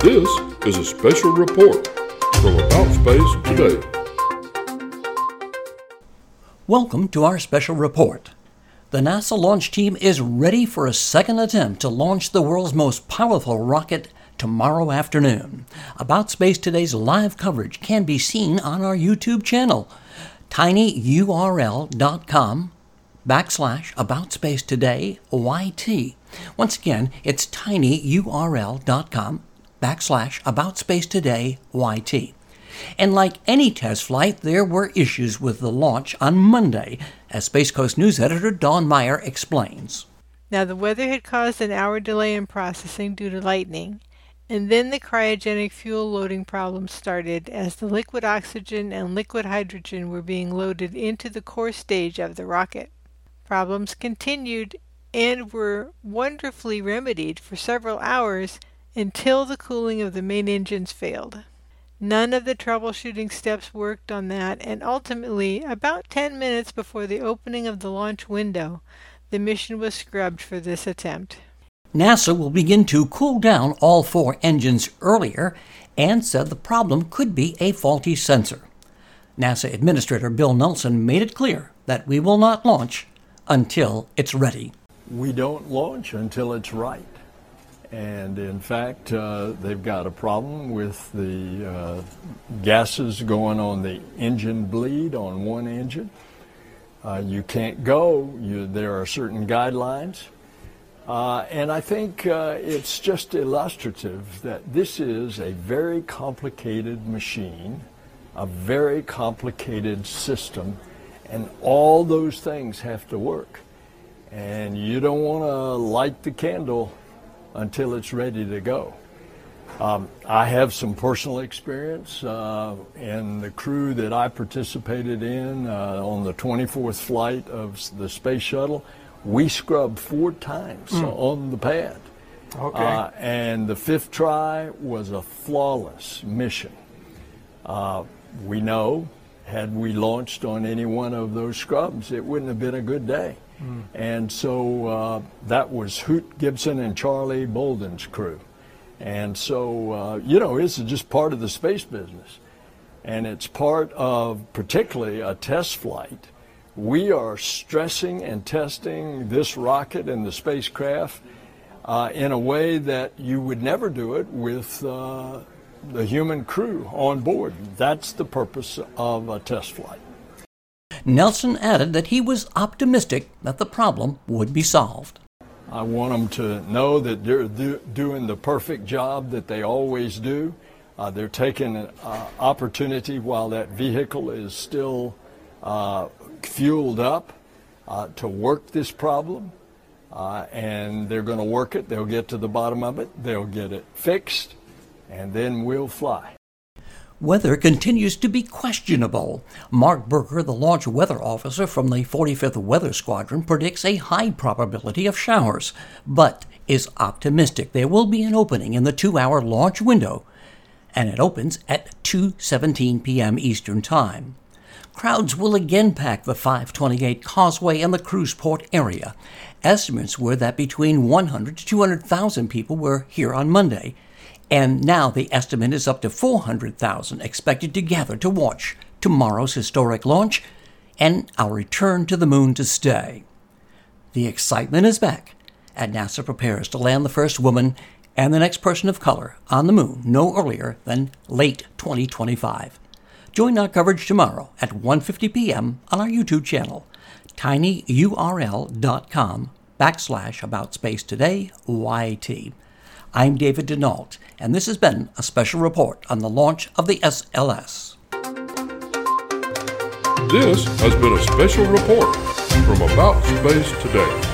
This is a special report from About Space Today. Welcome to our special report. The NASA launch team is ready for a second attempt to launch the world's most powerful rocket tomorrow afternoon. About Space Today's live coverage can be seen on our YouTube channel, tinyurl.com/AboutSpaceTodayYT. Once again, it's tinyurl.com/AboutSpaceTodayYT. And like any test flight, there were issues with the launch on Monday, as Space Coast News editor Don Meyer explains. Now, the weather had caused an hour delay in processing due to lightning, and then the cryogenic fuel loading problem started as the liquid oxygen and liquid hydrogen were being loaded into the core stage of the rocket. Problems continued and were wonderfully remedied for several hours until the cooling of the main engines failed. None of the troubleshooting steps worked on that, and ultimately, about 10 minutes before the opening of the launch window, the mission was scrubbed for this attempt. NASA will begin to cool down all four engines earlier and said the problem could be a faulty sensor. NASA Administrator Bill Nelson made it clear that we will not launch until it's ready. We don't launch until it's right. And in fact, they've got a problem with the gases going on the engine bleed on one engine. You can't go. There are certain guidelines. And I think it's just illustrative that this is a very complicated machine, a very complicated system, and all those things have to work. And you don't want to light the candle until it's ready to go. I have some personal experience in the crew that I participated in on the 24th flight of the space shuttle. We scrubbed 4 times on the pad. Okay. And the 5th try was a flawless mission. We know, had we launched on any one of those scrubs, it wouldn't have been a good day. And so that was Hoot Gibson and Charlie Bolden's crew. And so, this is just part of the space business. And it's part of particularly a test flight. We are stressing and testing this rocket and the spacecraft in a way that you would never do it with the human crew on board. That's the purpose of a test flight. Nelson added that he was optimistic that the problem would be solved. I want them to know that they're doing the perfect job that they always do. They're taking an opportunity while that vehicle is still fueled up to work this problem. And they're going to work it. They'll get to the bottom of it. They'll get it fixed. And then we'll fly. Weather continues to be questionable. Mark Berger, the launch weather officer from the 45th Weather Squadron, predicts a high probability of showers, but is optimistic there will be an opening in the 2-hour launch window, and it opens at 2:17 p.m. Eastern Time. Crowds will again pack the 528 Causeway and the Crewsport area. Estimates were that between 100 to 200,000 people were here on Monday, and now the estimate is up to 400,000 expected to gather to watch tomorrow's historic launch and our return to the moon to stay. The excitement is back, and NASA prepares to land the first woman and the next person of color on the moon no earlier than late 2025. Join our coverage tomorrow at 1:50 p.m. on our YouTube channel, tinyurl.com/AboutSpaceTodayYT. I'm David Denault, and this has been a special report on the launch of the SLS. This has been a special report from About Space Today.